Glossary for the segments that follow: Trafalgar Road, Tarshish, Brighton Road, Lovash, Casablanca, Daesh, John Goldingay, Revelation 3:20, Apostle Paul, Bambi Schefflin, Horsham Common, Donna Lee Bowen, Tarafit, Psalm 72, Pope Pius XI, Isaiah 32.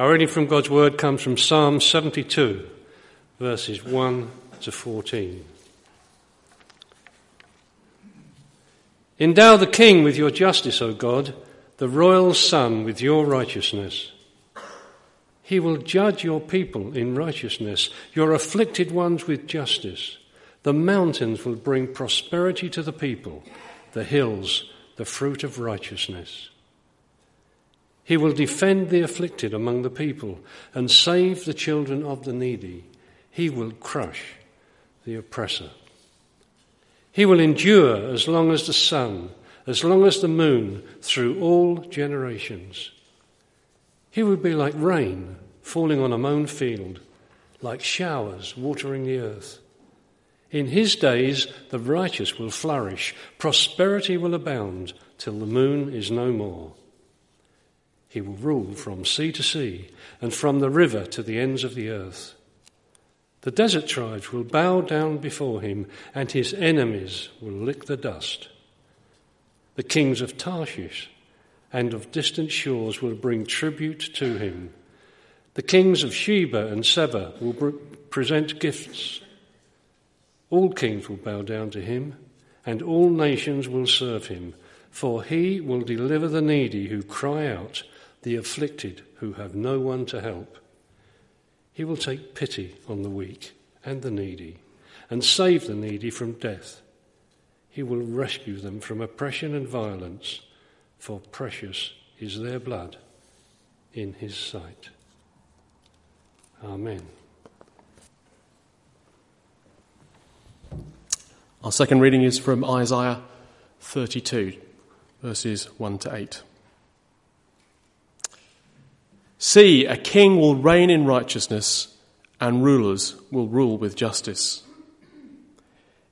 Our reading from God's word comes from Psalm 72, verses 1 to 14. Endow the king with your justice, O God, the royal son with your righteousness. He will judge your people in righteousness, your afflicted ones with justice. The mountains will bring prosperity to the people, the hills, the fruit of righteousness. He will defend the afflicted among the people and save the children of the needy. He will crush the oppressor. He will endure as long as the sun, as long as the moon, through all generations. He would be like rain falling on a mown field, like showers watering the earth. In his days the righteous will flourish, prosperity will abound till the moon is no more. He will rule from sea to sea and from the river to the ends of the earth. The desert tribes will bow down before him, and his enemies will lick the dust. The kings of Tarshish and of distant shores will bring tribute to him. The kings of Sheba and Seba will present gifts. All kings will bow down to him, and all nations will serve him, for he will deliver the needy who cry out, the afflicted who have no one to help. He will take pity on the weak and the needy, and save the needy from death. He will rescue them from oppression and violence, for precious is their blood in his sight. Amen. Our second reading is from Isaiah 32, verses 1 to 8. See, a king will reign in righteousness, and rulers will rule with justice.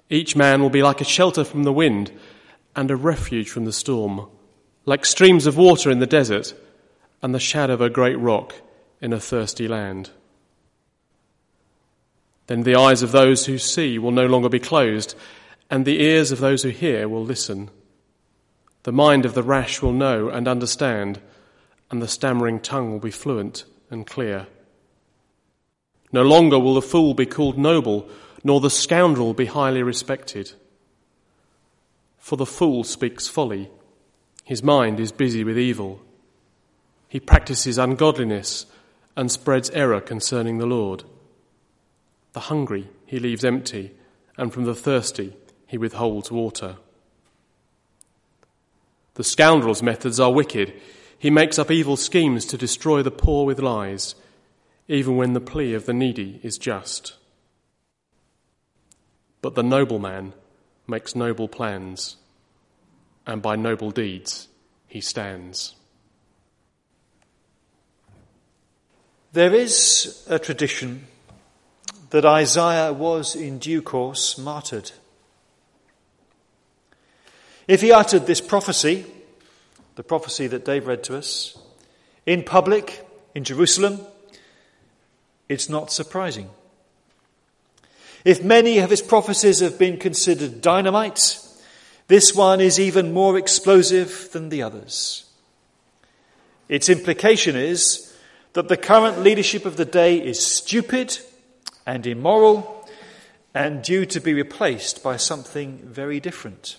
Each man will be like a shelter from the wind and a refuge from the storm, like streams of water in the desert and the shadow of a great rock in a thirsty land. Then the eyes of those who see will no longer be closed, and the ears of those who hear will listen. The mind of the rash will know and understand, and the stammering tongue will be fluent and clear. No longer will the fool be called noble, nor the scoundrel be highly respected. For the fool speaks folly. His mind is busy with evil. He practices ungodliness and spreads error concerning the Lord. The hungry he leaves empty, and from the thirsty he withholds water. The scoundrel's methods are wicked. He makes up evil schemes to destroy the poor with lies, even when the plea of the needy is just. But the noble man makes noble plans, and by noble deeds he stands. There is a tradition that Isaiah was in due course martyred. If he uttered this prophecy, the prophecy that Dave read to us, in public, in Jerusalem, it's not surprising. If many of his prophecies have been considered dynamite, this one is even more explosive than the others. Its implication is that the current leadership of the day is stupid and immoral and due to be replaced by something very different.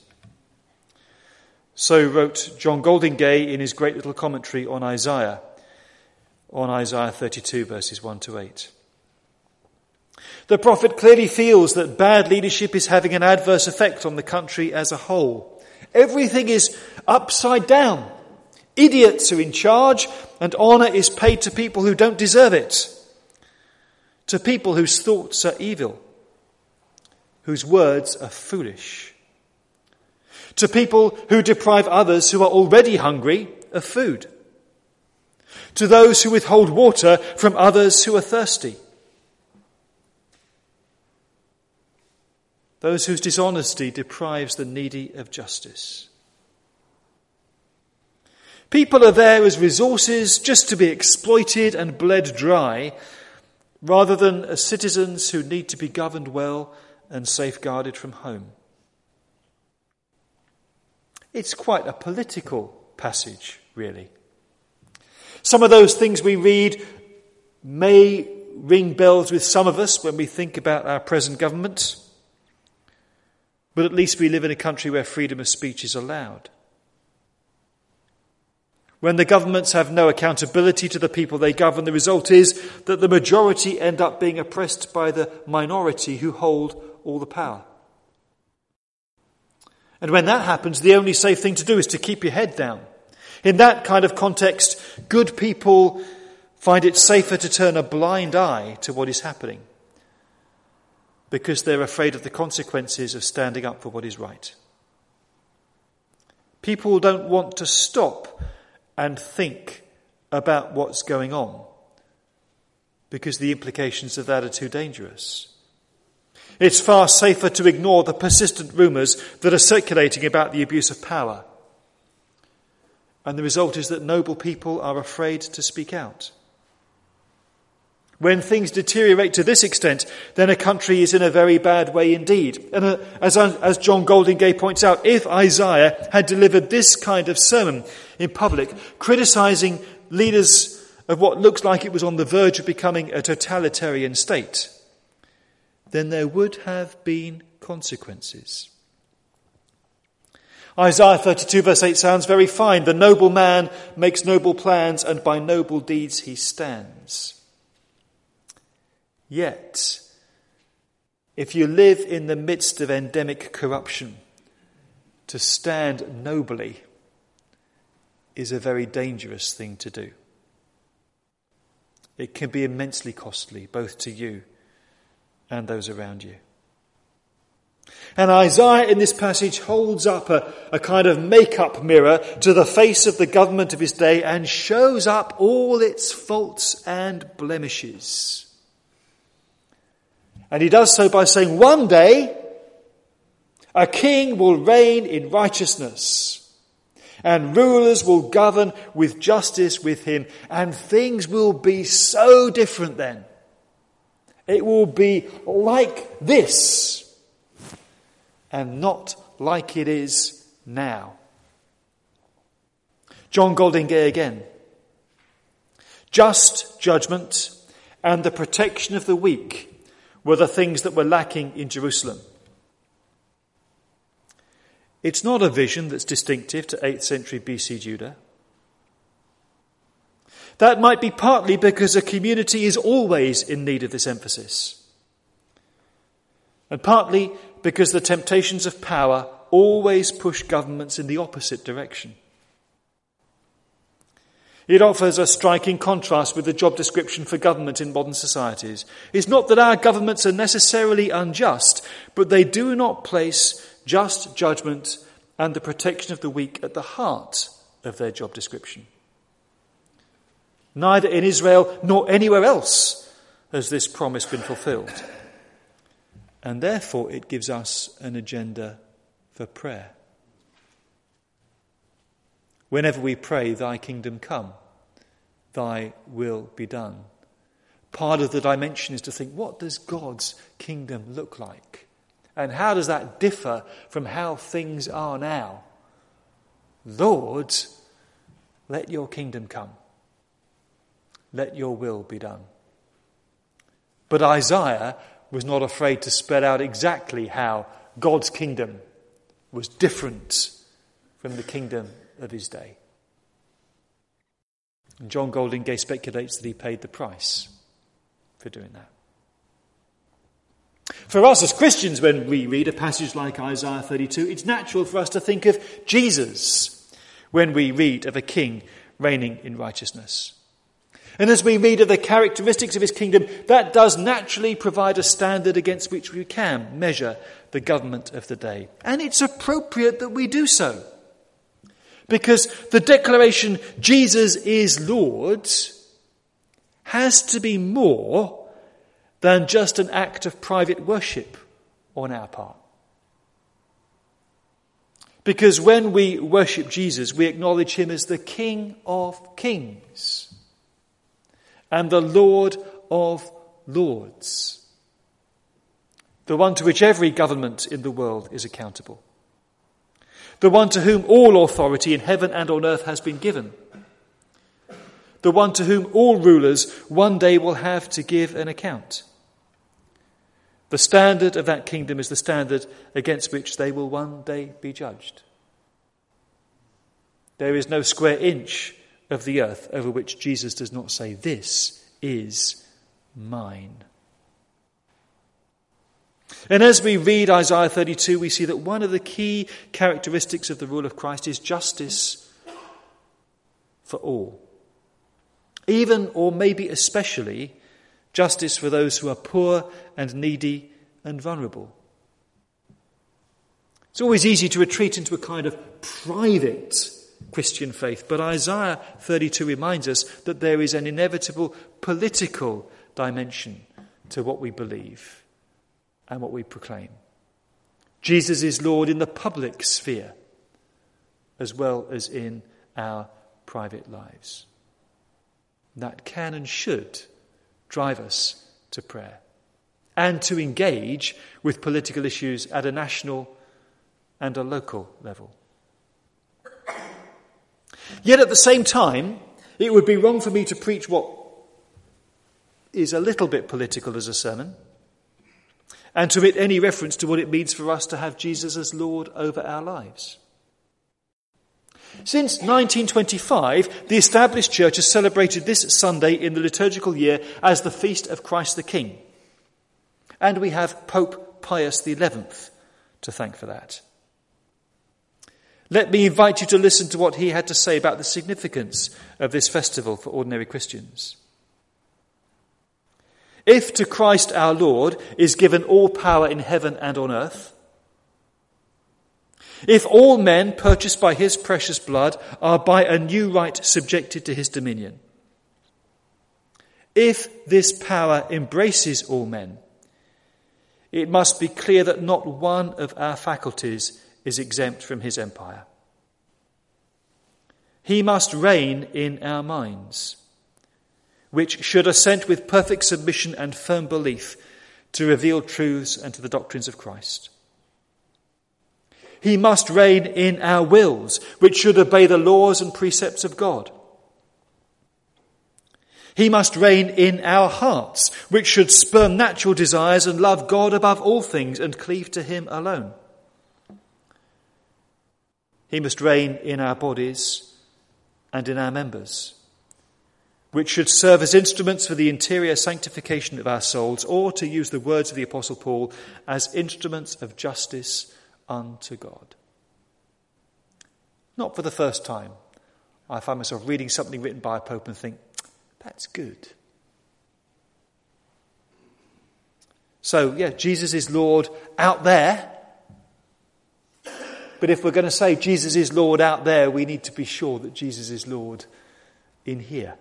So wrote John Goldingay in his great little commentary on Isaiah 32, verses 1 to 8. The prophet clearly feels that bad leadership is having an adverse effect on the country as a whole. Everything is upside down. Idiots are in charge, and honour is paid to people who don't deserve it, to people whose thoughts are evil, whose words are foolish, to people who deprive others who are already hungry of food, to those who withhold water from others who are thirsty, those whose dishonesty deprives the needy of justice. People are there as resources just to be exploited and bled dry, rather than as citizens who need to be governed well and safeguarded from home. It's quite a political passage, really. Some of those things we read may ring bells with some of us when we think about our present government, but at least we live in a country where freedom of speech is allowed. When the governments have no accountability to the people they govern, the result is that the majority end up being oppressed by the minority who hold all the power. And when that happens, the only safe thing to do is to keep your head down. In that kind of context, good people find it safer to turn a blind eye to what is happening because they're afraid of the consequences of standing up for what is right. People don't want to stop and think about what's going on because the implications of that are too dangerous. It's far safer to ignore the persistent rumours that are circulating about the abuse of power. And the result is that noble people are afraid to speak out. When things deteriorate to this extent, then a country is in a very bad way indeed. And as John Goldingay points out, if Isaiah had delivered this kind of sermon in public, criticising leaders of what looks like it was on the verge of becoming a totalitarian state, then there would have been consequences. Isaiah 32 verse 8 sounds very fine. The noble man makes noble plans, and by noble deeds he stands. Yet, if you live in the midst of endemic corruption, to stand nobly is a very dangerous thing to do. It can be immensely costly, both to you and those around you. And Isaiah in this passage holds up a kind of make-up mirror to the face of the government of his day and shows up all its faults and blemishes. And he does so by saying, one day a king will reign in righteousness and rulers will govern with justice with him, and things will be so different then. It will be like this and not like it is now. John Goldingay again. Just judgment and the protection of the weak were the things that were lacking in Jerusalem. It's not a vision that's distinctive to 8th century BC Judah. That might be partly because a community is always in need of this emphasis, and partly because the temptations of power always push governments in the opposite direction. It offers a striking contrast with the job description for government in modern societies. It's not that our governments are necessarily unjust, but they do not place just judgment and the protection of the weak at the heart of their job description. Neither in Israel nor anywhere else has this promise been fulfilled. And therefore it gives us an agenda for prayer. Whenever we pray, thy kingdom come, thy will be done. Part of the dimension is to think, what does God's kingdom look like? And how does that differ from how things are now? Lord, let your kingdom come. Let your will be done. But Isaiah was not afraid to spell out exactly how God's kingdom was different from the kingdom of his day. And John Goldingay speculates that he paid the price for doing that. For us as Christians, when we read a passage like Isaiah 32, it's natural for us to think of Jesus when we read of a king reigning in righteousness. And as we read of the characteristics of his kingdom, that does naturally provide a standard against which we can measure the government of the day. And it's appropriate that we do so, because the declaration, Jesus is Lord, has to be more than just an act of private worship on our part. Because when we worship Jesus, we acknowledge him as the King of Kings and the Lord of Lords, the one to which every government in the world is accountable, the one to whom all authority in heaven and on earth has been given, the one to whom all rulers one day will have to give an account. The standard of that kingdom is the standard against which they will one day be judged. There is no square inch of the earth over which Jesus does not say, "This is mine." And as we read Isaiah 32, we see that one of the key characteristics of the rule of Christ is justice for all. Even, or maybe especially, justice for those who are poor and needy and vulnerable. It's always easy to retreat into a kind of private Christian faith, but Isaiah 32 reminds us that there is an inevitable political dimension to what we believe and what we proclaim. Jesus is Lord in the public sphere as well as in our private lives. That can and should drive us to prayer and to engage with political issues at a national and a local level. Yet at the same time, it would be wrong for me to preach what is a little bit political as a sermon and to omit any reference to what it means for us to have Jesus as Lord over our lives. Since 1925, the established church has celebrated this Sunday in the liturgical year as the Feast of Christ the King. And we have Pope Pius XI to thank for that. Let me invite you to listen to what he had to say about the significance of this festival for ordinary Christians. "If to Christ our Lord is given all power in heaven and on earth, if all men purchased by his precious blood are by a new right subjected to his dominion, if this power embraces all men, it must be clear that not one of our faculties is exempt from his empire. He must reign in our minds, which should assent with perfect submission and firm belief to revealed truths and to the doctrines of Christ. He must reign in our wills, which should obey the laws and precepts of God. He must reign in our hearts, which should spurn natural desires and love God above all things and cleave to him alone. He must reign in our bodies and in our members, which should serve as instruments for the interior sanctification of our souls, or, to use the words of the Apostle Paul, as instruments of justice unto God." Not for the first time, I find myself reading something written by a pope and think, that's good. So, yeah, Jesus is Lord out there. But if we're going to say Jesus is Lord out there, we need to be sure that Jesus is Lord in here.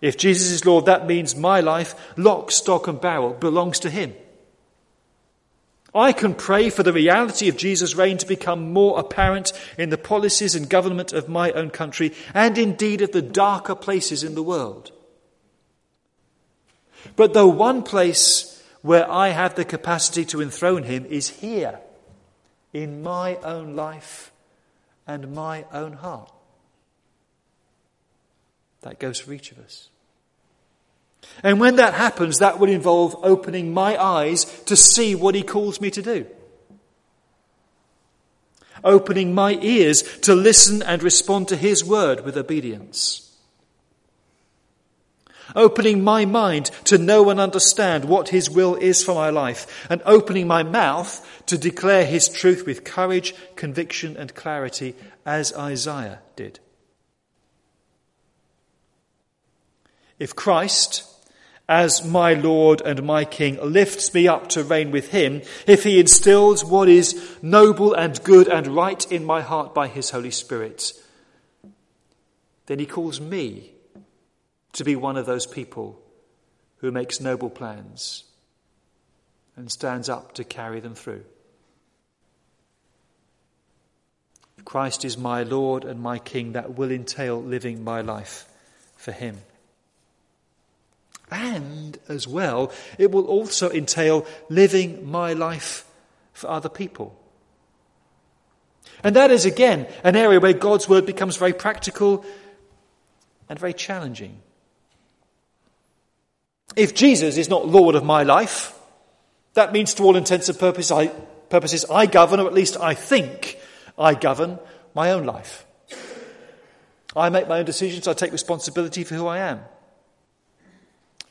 If Jesus is Lord, that means my life, lock, stock and barrel, belongs to him. I can pray for the reality of Jesus' reign to become more apparent in the policies and government of my own country and indeed of the darker places in the world. But the one place where I have the capacity to enthrone him is here, in my own life and my own heart. That goes for each of us. And when that happens, that will involve opening my eyes to see what he calls me to do. Opening my ears to listen and respond to his word with obedience. Opening my mind to know and understand what his will is for my life. And opening my mouth to declare his truth with courage, conviction and clarity, as Isaiah did. If Christ, as my Lord and my King, lifts me up to reign with him, if he instills what is noble and good and right in my heart by his Holy Spirit, then he calls me to be one of those people who makes noble plans and stands up to carry them through. If Christ is my Lord and my King, that will entail living my life for him. And, as well, it will also entail living my life for other people. And that is, again, an area where God's word becomes very practical and very challenging. If Jesus is not Lord of my life, that means to all intents and purposes I govern, or at least I think I govern, my own life. I make my own decisions, I take responsibility for who I am.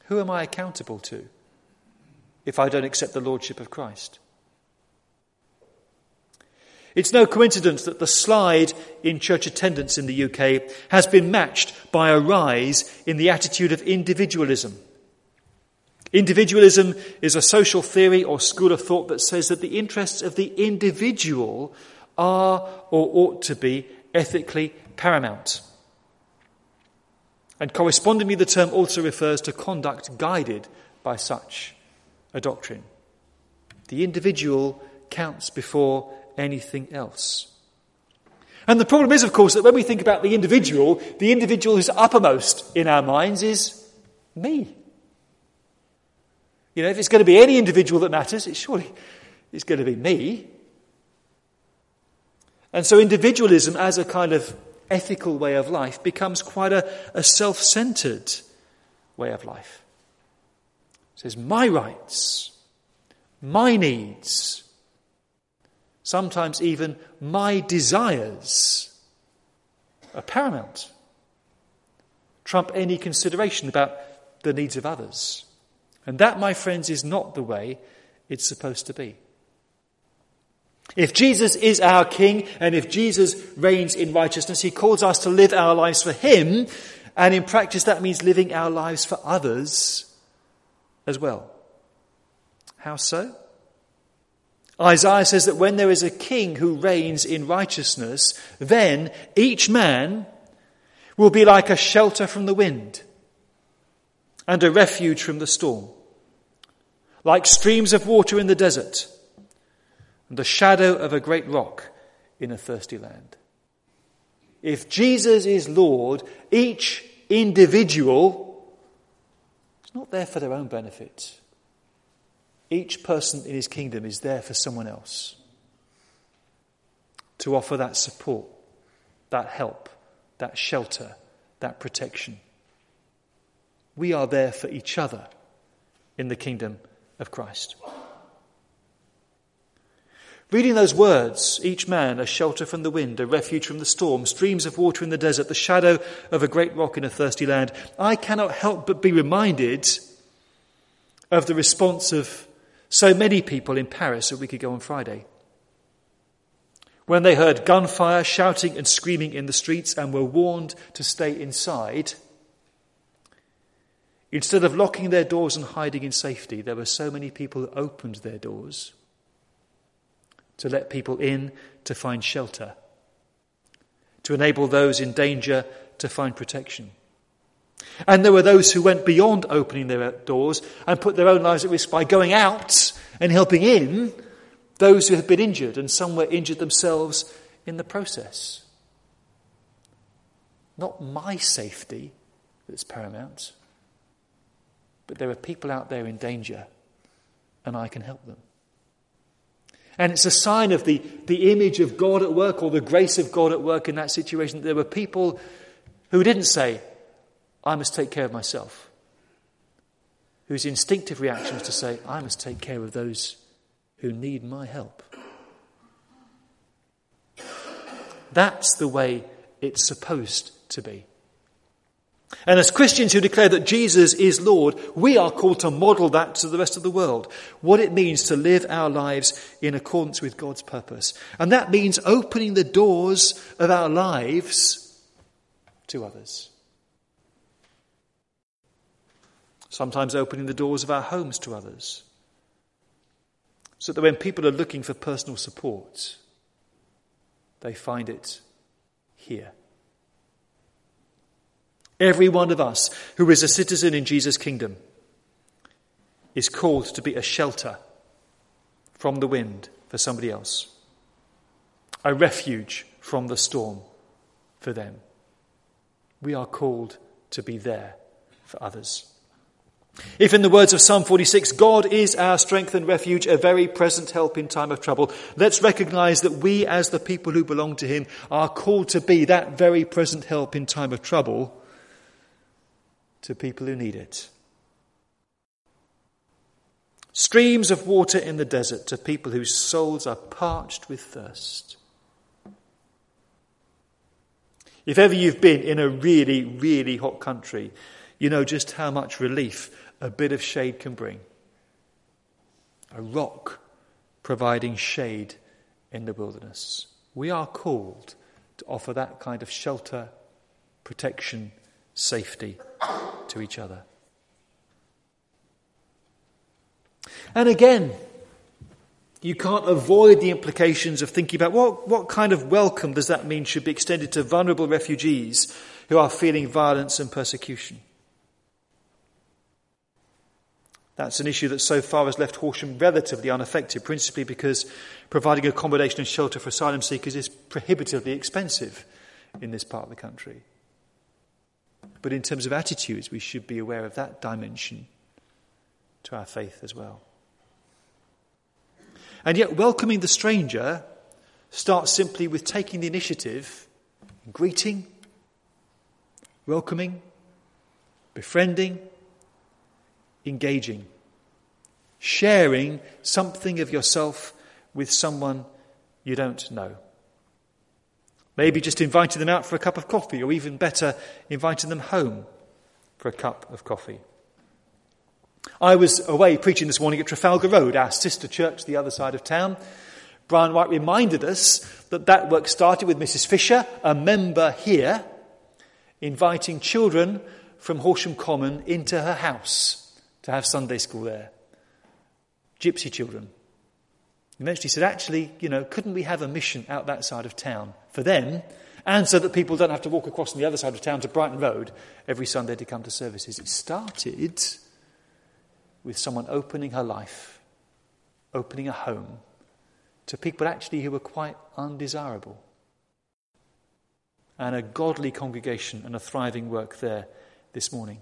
Who am I accountable to if I don't accept the Lordship of Christ? It's no coincidence that the slide in church attendance in the UK has been matched by a rise in the attitude of individualism. Individualism is a social theory or school of thought that says that the interests of the individual are or ought to be ethically paramount. And correspondingly, the term also refers to conduct guided by such a doctrine. The individual counts before anything else. And the problem is, of course, that when we think about the individual who's uppermost in our minds is me. You know, if it's going to be any individual that matters, it's going to be me. And so individualism as a kind of ethical way of life becomes quite a self-centered way of life. It says my rights, my needs, sometimes even my desires are paramount. Trump any consideration about the needs of others. And that, my friends, is not the way it's supposed to be. If Jesus is our King and if Jesus reigns in righteousness, he calls us to live our lives for him. And in practice, that means living our lives for others as well. How so? Isaiah says that when there is a king who reigns in righteousness, then each man will be like a shelter from the wind and a refuge from the storm, like streams of water in the desert and the shadow of a great rock in a thirsty land. If Jesus is Lord, each individual is not there for their own benefit. Each person in his kingdom is there for someone else, to offer that support, that help, that shelter, that protection. We are there for each other in the kingdom of Christ. Reading those words, each man a shelter from the wind, a refuge from the storm, streams of water in the desert, the shadow of a great rock in a thirsty land, I cannot help but be reminded of the response of so many people in Paris a week ago on Friday, when they heard gunfire, shouting and screaming in the streets and were warned to stay inside. Instead of locking their doors and hiding in safety, there were so many people that opened their doors to let people in to find shelter, to enable those in danger to find protection. And there were those who went beyond opening their doors and put their own lives at risk by going out and helping in those who had been injured, and some were injured themselves in the process. Not my safety that's paramount, but there are people out there in danger and I can help them. And it's a sign of the image of God at work, or the grace of God at work in that situation, that there were people who didn't say, I must take care of myself, whose instinctive reaction was to say, I must take care of those who need my help. That's the way it's supposed to be. And as Christians who declare that Jesus is Lord, we are called to model that to the rest of the world, what it means to live our lives in accordance with God's purpose. And that means opening the doors of our lives to others. Sometimes opening the doors of our homes to others, so that when people are looking for personal support, they find it here. Every one of us who is a citizen in Jesus' kingdom is called to be a shelter from the wind for somebody else, a refuge from the storm for them. We are called to be there for others. If, in the words of Psalm 46, God is our strength and refuge, a very present help in time of trouble, let's recognise that we as the people who belong to him are called to be that very present help in time of trouble to people who need it. Streams of water in the desert to people whose souls are parched with thirst. If ever you've been in a really, really hot country, you know just how much relief a bit of shade can bring. A rock providing shade in the wilderness. We are called to offer that kind of shelter, protection, safety to each other. And again, you can't avoid the implications of thinking about what kind of welcome does that mean should be extended to vulnerable refugees who are feeling violence and persecution. That's an issue that so far has left Horsham relatively unaffected, principally because providing accommodation and shelter for asylum seekers is prohibitively expensive in this part of the country. But in terms of attitudes, we should be aware of that dimension to our faith as well. And yet welcoming the stranger starts simply with taking the initiative, greeting, welcoming, befriending, engaging, sharing something of yourself with someone you don't know. Maybe just inviting them out for a cup of coffee, or even better, inviting them home for a cup of coffee. I was away preaching this morning at Trafalgar Road, our sister church the other side of town. Brian White reminded us that work started with Mrs. Fisher, a member here, inviting children from Horsham Common into her house to have Sunday school there. Gypsy children. Eventually said, actually, couldn't we have a mission out that side of town for them, and so that people don't have to walk across on the other side of town to Brighton Road every Sunday to come to services. It started with someone opening her life, opening a home to people actually who were quite undesirable. And a godly congregation and a thriving work there this morning.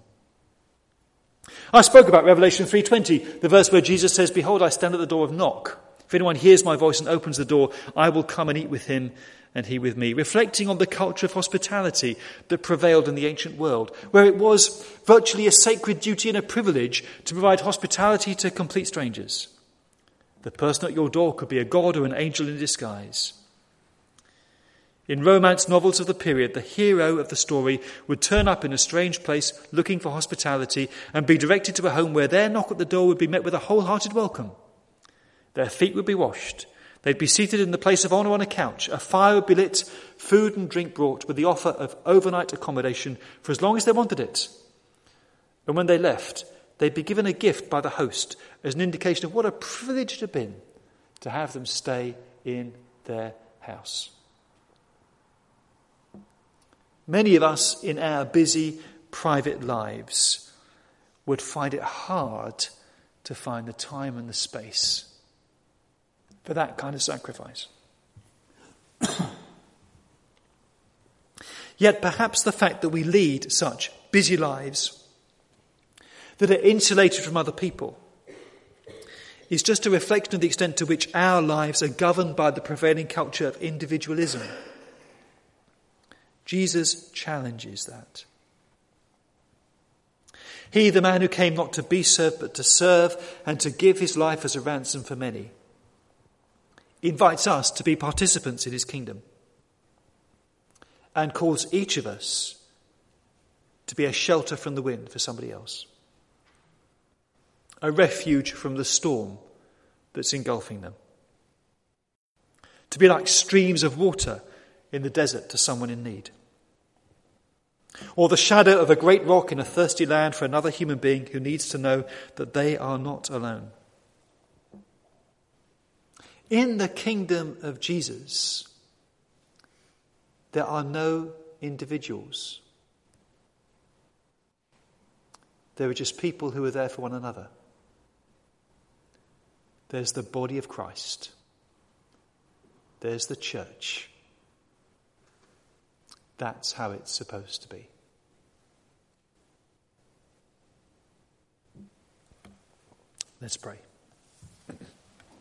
I spoke about Revelation 3:20, the verse where Jesus says, "Behold, I stand at the door and knock. If anyone hears my voice and opens the door, I will come and eat with him and he with me." Reflecting on the culture of hospitality that prevailed in the ancient world, where it was virtually a sacred duty and a privilege to provide hospitality to complete strangers. The person at your door could be a god or an angel in disguise. In romance novels of the period, the hero of the story would turn up in a strange place looking for hospitality and be directed to a home where their knock at the door would be met with a wholehearted welcome. Their feet would be washed. They'd be seated in the place of honour on a couch. A fire would be lit, food and drink brought, with the offer of overnight accommodation for as long as they wanted it. And when they left, they'd be given a gift by the host as an indication of what a privilege it had been to have them stay in their house. Many of us in our busy private lives would find it hard to find the time and the space for that kind of sacrifice. Yet perhaps the fact that we lead such busy lives that are insulated from other people is just a reflection of the extent to which our lives are governed by the prevailing culture of individualism. Jesus challenges that. He, the man who came not to be served, but to serve and to give his life as a ransom for many, invites us to be participants in his kingdom and calls each of us to be a shelter from the wind for somebody else, a refuge from the storm that's engulfing them, to be like streams of water in the desert to someone in need, or the shadow of a great rock in a thirsty land for another human being who needs to know that they are not alone. In the kingdom of Jesus, there are no individuals. There are just people who are there for one another. There's the body of Christ. There's the church. That's how it's supposed to be. Let's pray.